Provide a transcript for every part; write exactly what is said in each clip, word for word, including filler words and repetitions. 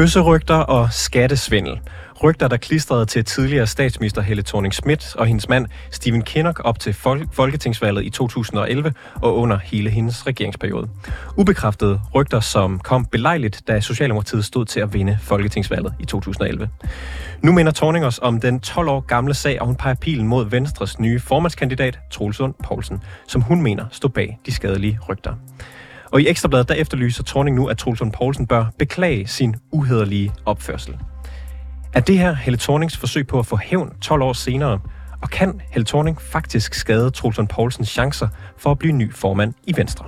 Bøsserygter og skattesvindel. Rygter, der klistrede til tidligere statsminister Helle Thorning-Schmidt og hendes mand Stephen Kinnock op til folketingsvalget i to tusind og elleve og under hele hendes regeringsperiode. Ubekræftede rygter, som kom belejligt, da Socialdemokratiet stod til at vinde folketingsvalget i to tusind og elleve. Nu minder Thorning os om den tolv år gamle sag, og hun peger pilen mod Venstres nye formandskandidat, Troels Lund Poulsen, som hun mener stod bag de skadelige rygter. Og i Ekstrabladet, der efterlyser Thorning nu, at Troels Lund Poulsen bør beklage sin uhæderlige opførsel. Er det her Helle Thornings forsøg på at få hævn tolv år senere? Og kan Helle Thorning faktisk skade Troels Lund Poulsens chancer for at blive ny formand i Venstre?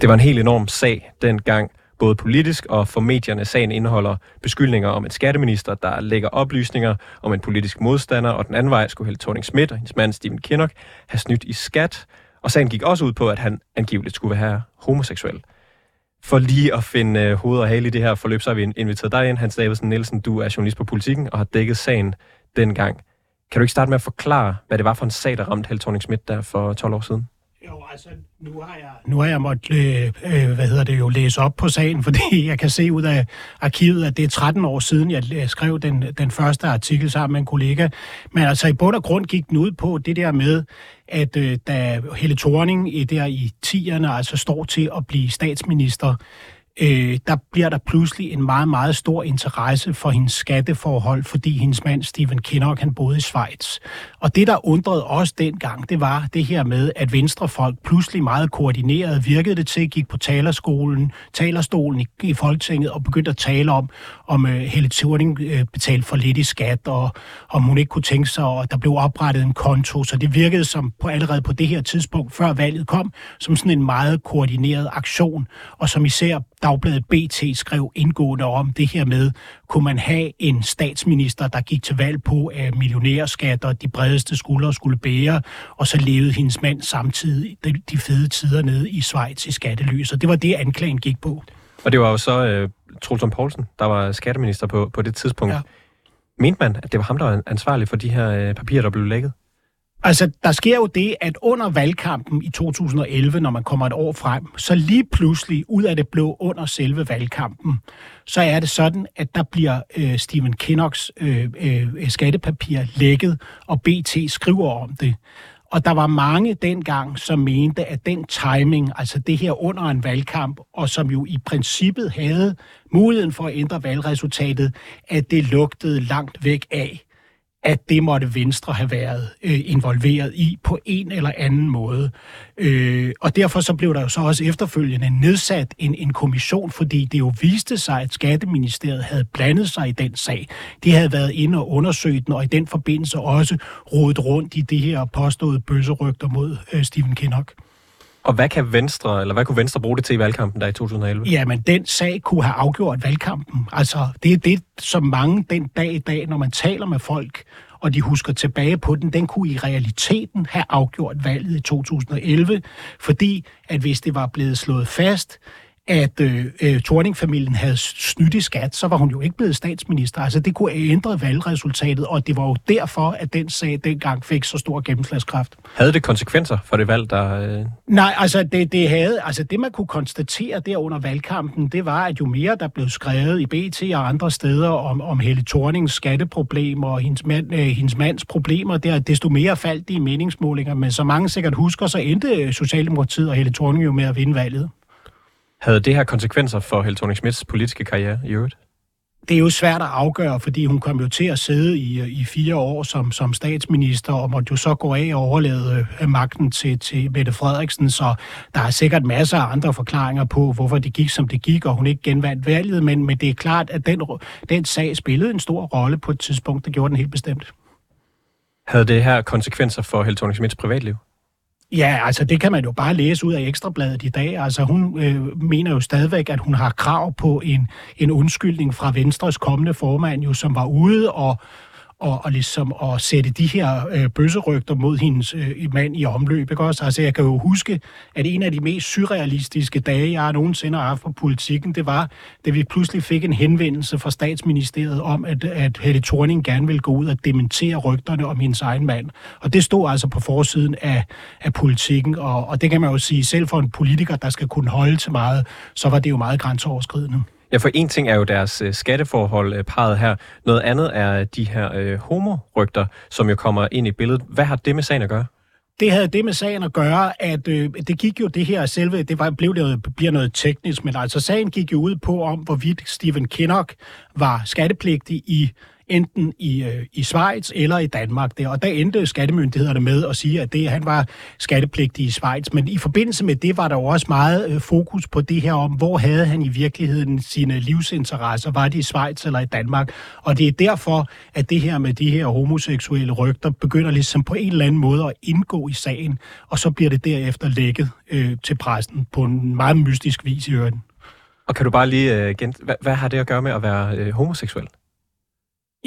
Det var en helt enorm sag dengang. Både politisk og for medierne. Sagen indeholder beskyldninger om en skatteminister, der lægger oplysninger om en politisk modstander, og den anden vej skulle Helle Thorning-Schmidt og hendes mand Stephen Kinnock have snydt i skat. Og sagen gik også ud på, at han angiveligt skulle være homoseksuel. For lige at finde hoved og hale i det her forløb, så har vi inviteret dig ind, Hans Davidsen-Nielsen. Du er journalist på Politiken og har dækket sagen dengang. Kan du ikke starte med at forklare, hvad det var for en sag, der ramte Helle Thorning-Schmidt der for tolv år siden? Jo, altså, nu har jeg, nu har jeg måttet, øh, hvad hedder det jo, læse op på sagen, fordi jeg kan se ud af arkivet, at det er tretten år siden, jeg skrev den, den første artikel sammen med en kollega. Men altså, i bund og grund gik den ud på det der med, at øh, da Helle Thorning der i tierne altså står til at blive statsminister, Øh, der bliver der pludselig en meget, meget stor interesse for hendes skatteforhold, fordi hendes mand Stephen Kinnock, han boede i Schweiz. Og det, der undrede os dengang, det var det her med, at venstrefolk pludselig meget koordineret virkede det til, gik på talerskolen, talerstolen i, i Folketinget og begyndte at tale om, om øh, Helle Thorning øh, betalte for lidt i skat, og om hun ikke kunne tænke sig, og der blev oprettet en konto, så det virkede som på, allerede på det her tidspunkt, før valget kom, som sådan en meget koordineret aktion, og som især Dagbladet B T skrev indgående om det her med, kunne man have en statsminister, der gik til valg på, at millionærskatter, de bredeste skuldre skulle bære, og så levede hendes mand samtidig de fede tider nede i Schweiz i skattelys. Og det var det, anklagen gik på. Og det var jo så uh, Troels Lund Poulsen, der var skatteminister på, på det tidspunkt. Ja. Mente man, at det var ham, der var ansvarlig for de her uh, papirer, der blev lækket? Altså, der sker jo det, at under valgkampen i to tusind og elleve, når man kommer et år frem, så lige pludselig, ud af det blå under selve valgkampen, så er det sådan, at der bliver øh, Stephen Kinnocks øh, øh, skattepapir lækket, og B T skriver om det. Og der var mange dengang, som mente, at den timing, altså det her under en valgkamp, og som jo i princippet havde muligheden for at ændre valgresultatet, at det lugtede langt væk af, at det måtte Venstre have været øh, involveret i på en eller anden måde. Øh, og derfor så blev der jo så også efterfølgende nedsat en, en kommission, fordi det jo viste sig, at Skatteministeriet havde blandet sig i den sag. De havde været inde og undersøgt den, og i den forbindelse også rodet rundt i det her påståede bøsserygter mod øh, Stephen Kinnock. Og hvad kan Venstre, eller hvad kunne Venstre bruge det til i valgkampen der i to tusind og elleve? Jamen, den sag kunne have afgjort valgkampen. Altså, det er det, som mange den dag i dag, når man taler med folk, og de husker tilbage på den, den kunne i realiteten have afgjort valget i to tusind og elleve, fordi at hvis det var blevet slået fast, at øh, Thorning-familien havde snydt i skat, så var hun jo ikke blevet statsminister. Altså, det kunne ændre valgresultatet, og det var jo derfor, at den sag dengang fik så stor gennemslagskraft. Havde det konsekvenser for det valg, der... Øh... Nej, altså det, det havde... Altså, det man kunne konstatere der under valgkampen, det var, at jo mere der blev skrevet i B T og andre steder om, om Helle Thornings skatteproblemer og hendes, mand, øh, hendes mands problemer, der, desto mere faldt de i meningsmålinger. Men så mange sikkert husker, så endte Socialdemokratiet og Helle Thorning jo med at vinde valget. Havde det her konsekvenser for Helle Thorning-Schmidts politiske karriere i øvrigt? Det er jo svært at afgøre, fordi hun kom jo til at sidde i, i fire år som, som statsminister, og måtte jo så gå af og overlade magten til, til Mette Frederiksen, så der er sikkert masser af andre forklaringer på, hvorfor det gik, som det gik, og hun ikke genvandt valget, men, men det er klart, at den, den sag spillede en stor rolle på et tidspunkt, der gjorde den helt bestemt. Havde det her konsekvenser for Helle Thorning-Schmidts privatliv? Ja, altså det kan man jo bare læse ud af Ekstrabladet i dag. Altså hun øh, mener jo stadigvæk, at hun har krav på en, en undskyldning fra Venstres kommende formand, jo, som var ude og og, og ligesom at sætte de her øh, bøsserygter mod hendes øh, mand i omløb, ikke også? Altså, jeg kan jo huske, at en af de mest surrealistiske dage, jeg nogensinde har haft på Politiken, det var, da vi pludselig fik en henvendelse fra Statsministeriet om, at, at Helle Thorning gerne ville gå ud og dementere rygterne om hendes egen mand. Og det stod altså på forsiden af, af Politiken, og, og det kan man jo sige, selv for en politiker, der skal kunne holde til meget, så var det jo meget grænseoverskridende. Ja, for en ting er jo deres øh, skatteforhold, øh, parret her. Noget andet er de her øh, homorygter, som jo kommer ind i billedet. Hvad har det med sagen at gøre? Det havde det med sagen at gøre, at øh, det gik jo det her selve, det var, blev det bliver noget teknisk, men altså sagen gik jo ud på, om hvorvidt Stephen Kinnock var skattepligtig i enten i, øh, i Schweiz eller i Danmark. Der. Og der endte skattemyndighederne med at sige, at det, han var skattepligtig i Schweiz. Men i forbindelse med det var der også meget øh, fokus på det her om, hvor havde han i virkeligheden sine livsinteresser? Var det i Schweiz eller i Danmark? Og det er derfor, at det her med de her homoseksuelle rygter begynder ligesom på en eller anden måde at indgå i sagen, og så bliver det derefter lækket øh, til pressen på en meget mystisk vis i øvrigt. Og kan du bare lige øh, gent... H- hvad har det at gøre med at være øh, homoseksuel?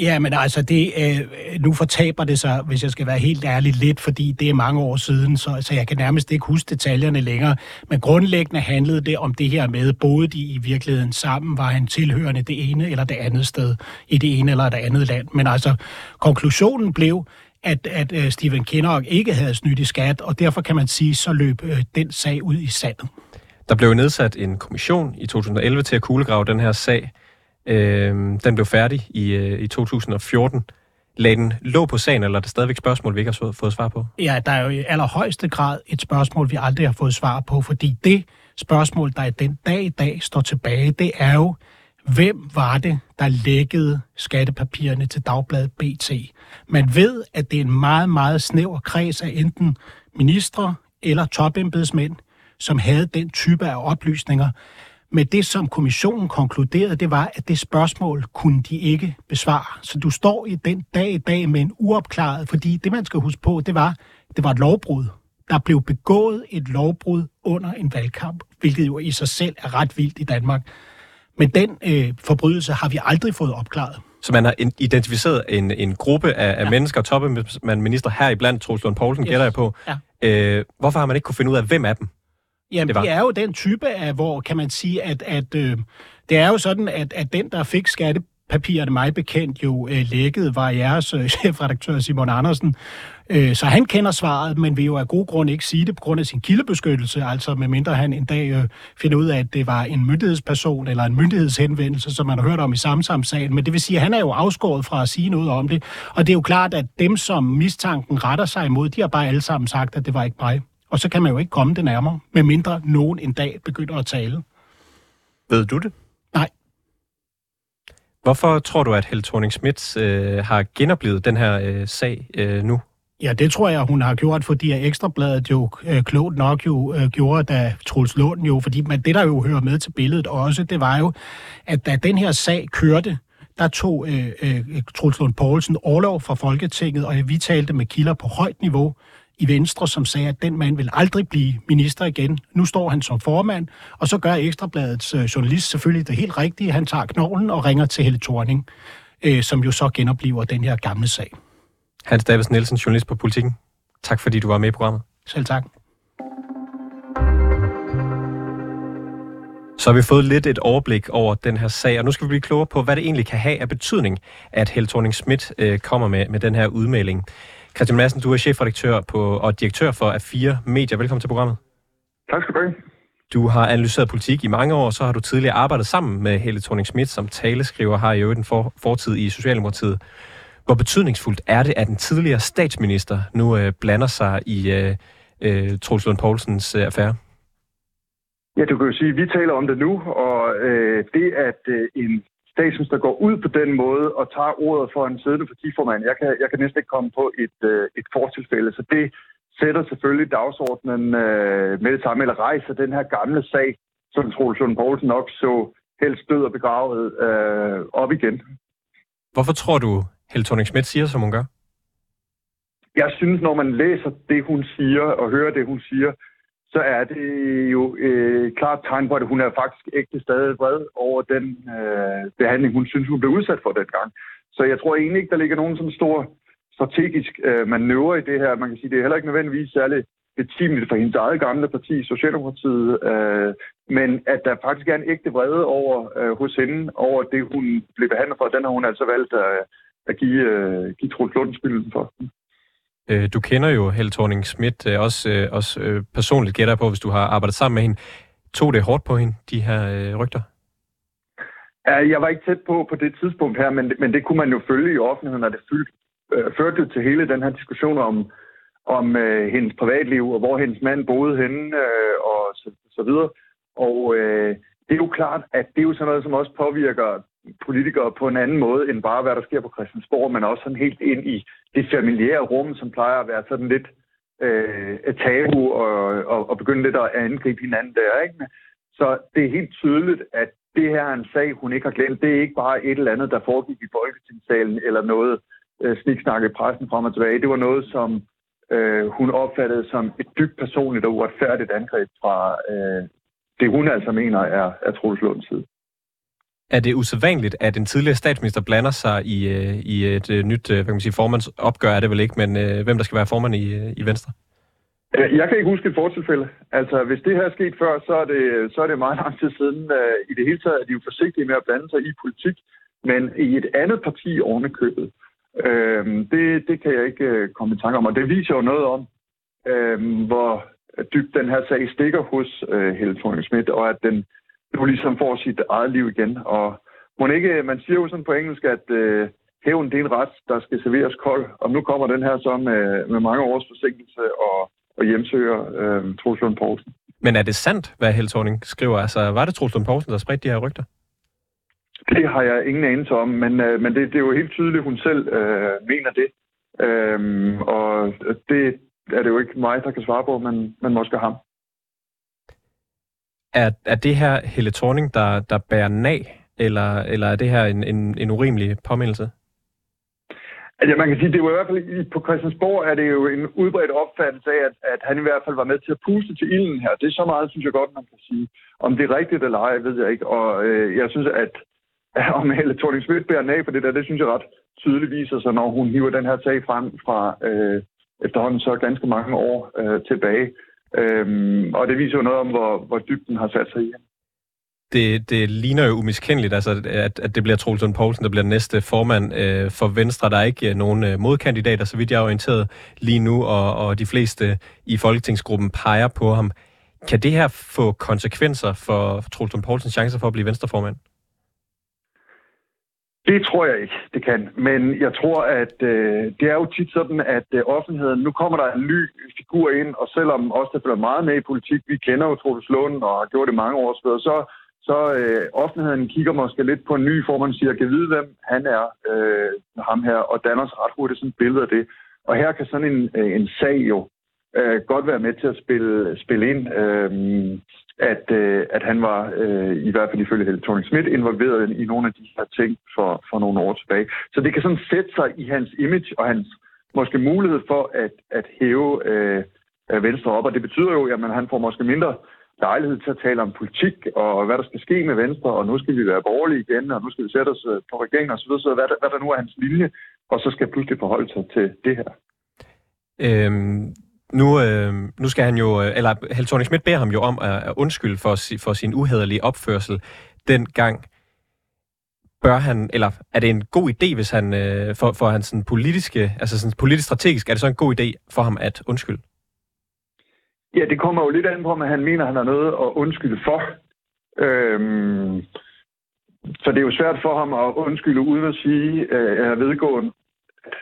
Ja, men altså, det, øh, nu fortaber det sig, hvis jeg skal være helt ærlig, lidt, fordi det er mange år siden, så, så jeg kan nærmest ikke huske detaljerne længere. Men grundlæggende handlede det om det her med, boede de i virkeligheden sammen, var han tilhørende det ene eller det andet sted, i det ene eller det andet land. Men altså, konklusionen blev, at, at uh, Stephen Kinnock ikke havde snydt i skat, og derfor kan man sige, så løb øh, den sag ud i sandet. Der blev nedsat en kommission i to tusind og elleve til at kuglegrave den her sag. Øh, den blev færdig i, øh, i to tusind og fjorten. Lagde den låg på sagen, eller er der stadigvæk spørgsmål, vi ikke har fået svar på? Ja, der er jo i allerhøjeste grad et spørgsmål, vi aldrig har fået svar på, fordi det spørgsmål, der i den dag i dag står tilbage, det er jo, hvem var det, der lækkede skattepapirerne til Dagbladet B T? Man ved, at det er en meget, meget snæver kreds af enten ministre eller topembedsmænd, som havde den type af oplysninger. Men det, som kommissionen konkluderede, det var, at det spørgsmål kunne de ikke besvare. Så du står i den dag i dag med en uopklaret, fordi det, man skal huske på, det var, det var et lovbrud. Der blev begået et lovbrud under en valgkamp, hvilket jo i sig selv er ret vildt i Danmark. Men den øh, forbrydelse har vi aldrig fået opklaret. Så man har identificeret en, en gruppe af, ja. af mennesker, topminister heriblandt, Troels Lund Poulsen, yes. gætter jeg på. Ja. Øh, hvorfor har man ikke kunne finde ud af, hvem af dem? Jamen, det, det er jo den type af, hvor kan man sige, at, at øh, det er jo sådan, at, at den, der fik skattepapirerne mig bekendt, jo øh, lækkede, var jeres øh, chefredaktør Simon Andersen. Øh, så han kender svaret, men vil jo af god grund ikke sige det på grund af sin kildebeskyttelse, altså medmindre han en dag øh, finder ud af, at det var en myndighedsperson eller en myndighedshenvendelse, som man har hørt om i Samsam-sagen. Men det vil sige, at han er jo afskåret fra at sige noget om det. Og det er jo klart, at dem, som mistanken retter sig imod, de har bare alle sammen sagt, at det var ikke mig. Og så kan man jo ikke komme det nærmere, medmindre nogen en dag begynder at tale. Ved du det? Nej. Hvorfor tror du, at Helle Thorning-Schmidt øh, har genoplevet den her øh, sag øh, nu? Ja, det tror jeg, hun har gjort, fordi Ekstrabladet jo øh, klogt nok jo øh, gjorde, da Troels Lund jo, fordi man, det, der jo hører med til billedet også, det var jo, at da den her sag kørte, der tog øh, øh, Troels Lund Poulsen orlov fra Folketinget, og vi talte med kilder på højt niveau i Venstre, som sagde, at den mand vil aldrig blive minister igen. Nu står han som formand, og så gør Ekstrabladets journalist selvfølgelig det helt rigtige. Han tager knoglen og ringer til Helle Thorning, øh, som jo så genoplever den her gamle sag. Hans Davidsen-Nielsen, journalist på Politiken. Tak fordi du var med i programmet. Selv tak. Så har vi fået lidt et overblik over den her sag, og nu skal vi blive klogere på, hvad det egentlig kan have af betydning, at Helle Thorning-Schmidt øh, kommer med, med den her udmelding. Kristian Madsen, du er chefredaktør på, og direktør for A fire Medier. Velkommen til programmet. Tak skal du have. Du har analyseret politik i mange år, så har du tidligere arbejdet sammen med Helle Thorning-Schmidt, som taleskriver har i øvrigt en for, fortid i Socialdemokratiet. Hvor betydningsfuldt er det, at den tidligere statsminister nu øh, blander sig i øh, øh, Troels Lund Poulsens øh, affære? Ja, du kan jo sige, at vi taler om det nu, og øh, det at øh, en statsminister går ud på den måde og tager ordet for en siddende partiformand. Jeg kan, jeg kan næsten ikke komme på et, øh, et fortilfælde, så det sætter selvfølgelig dagsordenen øh, med det samme, eller rejser den her gamle sag, som Troels Lund Poulsen nok så helst død og begravet øh, op igen. Hvorfor tror du, Helle Thorning-Schmidt siger, som hun gør? Jeg synes, når man læser det, hun siger, og hører det, hun siger, så er det jo øh, klart tegn på, at hun er faktisk ægte stadig vred over den øh, behandling, hun synes, hun blev udsat for dengang. Så jeg tror egentlig ikke, der ligger nogen sådan stor strategisk øh, manøvre i det her. Man kan sige, det er heller ikke nødvendigvis særlig betimeligt for hendes eget gamle parti, Socialdemokratiet, øh, men at der faktisk er en ægte vrede over øh, hos hende, over det, hun blev behandlet for, den har hun altså valgt øh, at give, øh, give Troels Lund skylden for. Øh, du kender jo Helle Thorning-Schmidt, øh, også, øh, også øh, personligt gætter jeg på, hvis du har arbejdet sammen med hende. Tog det hårdt på hende, de her øh, rygter? Jeg var ikke tæt på på det tidspunkt her, men, men det kunne man jo følge i offentligheden, og det fyldte, øh, førte jo til hele den her diskussion om, om øh, hendes privatliv, og hvor hendes mand boede henne, øh, og så, så videre. Og øh, det er jo klart, at det er jo sådan noget, som også påvirker politikere på en anden måde, end bare hvad der sker på Christiansborg, men også sådan helt ind i det familiære rum, som plejer at være sådan lidt øh, tabu, og, og, og begynde lidt at angribe hinanden der, ikke? Så det er helt tydeligt, at det her er en sag, hun ikke har glemt. Det er ikke bare et eller andet, der foregik i Folketingssalen eller noget øh, sniksnak i pressen frem og tilbage. Det var noget, som øh, hun opfattede som et dybt personligt og uretfærdigt angreb fra øh, det, hun altså mener er, er Troels Lunds side. Er det usædvanligt, at en tidligere statsminister blander sig i, øh, i et øh, nyt øh, hvad kan man sige, formandsopgør? Er det vel ikke, men øh, hvem der skal være formand i, øh, i Venstre? Jeg kan ikke huske et fortilfælde. Altså, hvis det her er sket før, så er det, så er det meget lang tid siden. I det hele taget er de jo forsigtige med at blande sig i politik, men i et andet parti ovenikøbet. Øhm, det, det kan jeg ikke komme i tanke om, og det viser jo noget om, øhm, hvor dybt den her sag stikker hos øh, Helle Thorning-Schmidt, og at den nu ligesom får sit eget liv igen. Og man, ikke, man siger jo sådan på engelsk, at øh, hævn det er en ret, der skal serveres kold, og nu kommer den her så med, med mange års forsinkelse og og hjemsøger øh, Troels Lund Poulsen. Men er det sandt, hvad Helle Thorning skriver? Altså, var det Troels Lund Poulsen, der spredte de her rygter? Det har jeg ingen anelse om, men, øh, men det, det er jo helt tydeligt, hun selv øh, mener det. Øh, og det er det jo ikke mig, der kan svare på, men, men måske ham. Er, er det her Helle Thorning, der, der bærer nag, eller, eller er det her en, en, en urimelig påmindelse? Altså, man kan sige, det var i hvert fald på Christiansborg er det jo en udbredt opfattelse af, at, at han i hvert fald var med til at puste til ilden her. Det er så meget, synes jeg godt, man kan sige. Om det er rigtigt eller ej, ved jeg ikke. Og øh, jeg synes, at, at om Helle Thorning-Schmidt bærer nag på det der, det synes jeg ret tydeligt viser sig, når hun hiver den her sag frem fra øh, efterhånden så ganske mange år øh, tilbage. Øhm, og det viser jo noget om, hvor, hvor dybden har sat sig i. Det, det ligner jo umiskendeligt, altså, at, at det bliver Troels Lund Poulsen, der bliver næste formand øh, for Venstre. Der er ikke nogen øh, modkandidater, så vidt jeg er orienteret lige nu, og, og de fleste i folketingsgruppen peger på ham. Kan det her få konsekvenser for Troels Lund Poulsens chancer for at blive Venstreformand? Det tror jeg ikke, det kan. Men jeg tror, at øh, det er jo tit sådan, at øh, offentligheden, nu kommer der en ny figur ind, og selvom også der følger meget med i politik, vi kender jo Troels Lund og har gjort det mange år siden, så så øh, offentligheden kigger måske lidt på en ny formand og siger, kan vide, hvem han er, øh, ham her, og Danners ret hurtigt sådan et billede af det. Og her kan sådan en, en sag jo øh, godt være med til at spille, spille ind, øh, at, øh, at han var, øh, i hvert fald ifølge Helle Thorning-Schmidt, involveret i nogle af de her ting for, for nogle år tilbage. Så det kan sådan sætte sig i hans image og hans måske mulighed for at, at hæve øh, Venstre op, og det betyder jo, at han får måske mindre lejlighed til at tale om politik, og hvad der skal ske med Venstre, og nu skal vi være borgerlige igen, og nu skal vi sætte os på regeringen og så videre, så hvad der, hvad der nu er hans linje, og så skal jeg pludselig forholde sig til det her. Øhm, nu, øh, nu skal han jo, eller Helle Thorning-Schmidt beder ham jo om at, at undskylde for, for sin uhæderlige opførsel dengang. Bør han, eller er det en god idé, hvis han, øh, for, for hans sådan politiske, altså sådan politisk strategisk, er det så en god idé for ham at undskylde? Ja, det kommer jo lidt an på, at han mener, at han har noget at undskylde for. Øhm, så det er jo svært for ham at undskylde uden at sige, øh, at vedgående,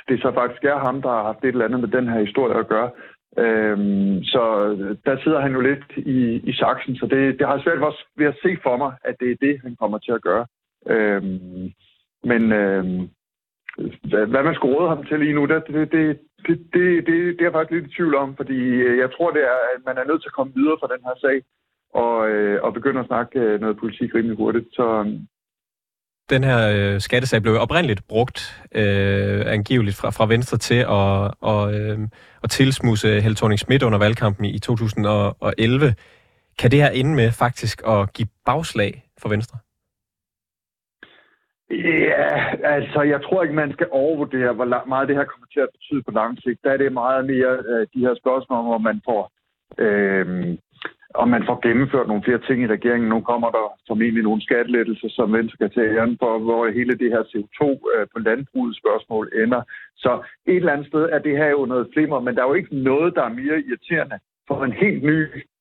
det er så faktisk er ham, der har haft et eller andet med den her historie at gøre. Øhm, så der sidder han jo lidt i, i saksen, så det, det har svært ved at se for mig, at det er det, han kommer til at gøre. Øhm, men øhm, hvad man skulle råde ham til lige nu, det det, det Det, det, det, det er jeg faktisk lidt i tvivl om, fordi jeg tror, det er, at man er nødt til at komme videre fra den her sag og, øh, og begynde at snakke noget politik rimelig hurtigt. Så den her øh, skattesag blev oprindeligt brugt øh, angiveligt fra, fra Venstre til at, og, øh, at tilsmuse Helle Thorning-Schmidt under valgkampen i to tusind og elleve. Kan det her ende med faktisk at give bagslag for Venstre? Ja, altså jeg tror ikke, man skal overvurdere, hvor meget det her kommer til at betyde på lang sigt. Der er det meget mere øh, de her spørgsmål, hvor man får... Øh, og man får gennemført nogle flere ting i regeringen. Nu kommer der formentlig nogle skattelettelser, som Venstre kan tage æren for, hvor hele det her C O to på landbrugets spørgsmål ender. Så et eller andet sted er det her jo noget flimmer, men der er jo ikke noget, der er mere irriterende for en helt ny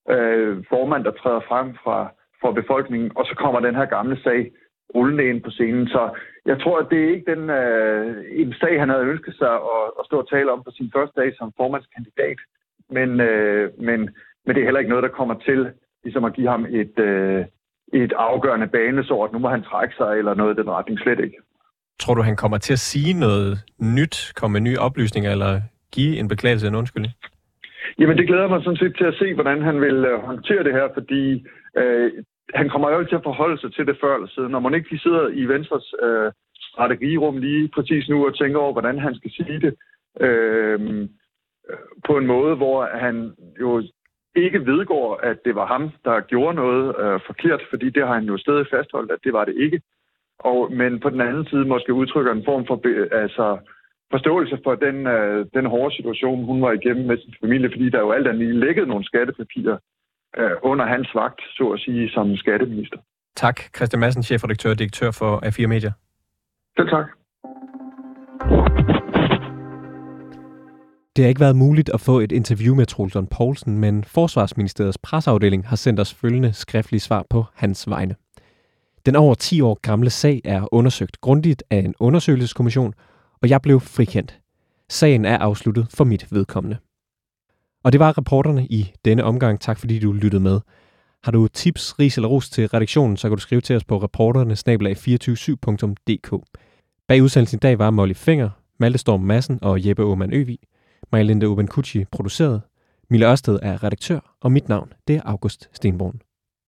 øh, formand, der træder frem fra, fra befolkningen, og så kommer den her gamle sag rullende ind på scenen. Så jeg tror, at det er ikke den øh, en sag, han havde ønsket sig at, at stå og tale om på sin første dag som formandskandidat. Men... Øh, men Men det er heller ikke noget, der kommer til ligesom at give ham et, øh, et afgørende banesort. Nu må han trække sig eller noget i den retning, slet ikke. Tror du, han kommer til at sige noget nyt, komme med nye oplysninger eller give en beklagelse af en undskyldning? Jamen, det glæder mig sådan set til at se, hvordan han vil håndtere det her, fordi øh, han kommer jo ikke til at forholde sig til det før eller siden. Når man ikke sidder i Venstres øh, strategirum lige præcis nu og tænker over, hvordan han skal sige det øh, på en måde, hvor han jo... ikke vedgår, at det var ham, der gjorde noget øh, forkert, fordi det har han jo stadig fastholdt, at det var det ikke. Og, men på den anden side måske udtrykker en form for be, altså, forståelse for den, øh, den hårde situation, hun var igennem med sin familie, fordi der jo alt andet lige lækkede nogle skattepapirer øh, under hans vagt, så at sige, som skatteminister. Tak, Kristian Madsen, chefredaktør og direktør for A fire Medier. Selv tak. Det har ikke været muligt at få et interview med Troels Lund Poulsen, men Forsvarsministeriets presseafdeling har sendt os følgende skriftlige svar på hans vegne. Den over ti år gamle sag er undersøgt grundigt af en undersøgelseskommission, og jeg blev frikendt. Sagen er afsluttet for mit vedkommende. Og det var reporterne i denne omgang. Tak fordi du lyttede med. Har du tips, ris eller ros til redaktionen, så kan du skrive til os på reporterne snabel-a to fire syv punktum d k. Bag udsendelsen i dag var Mollie Fenger, Malte Storm Madsen og Jeppe Aamand Øvig. Majlinda Urban Kuci producerede, Mille Ørsted er redaktør, og mit navn det er August Stenbroen.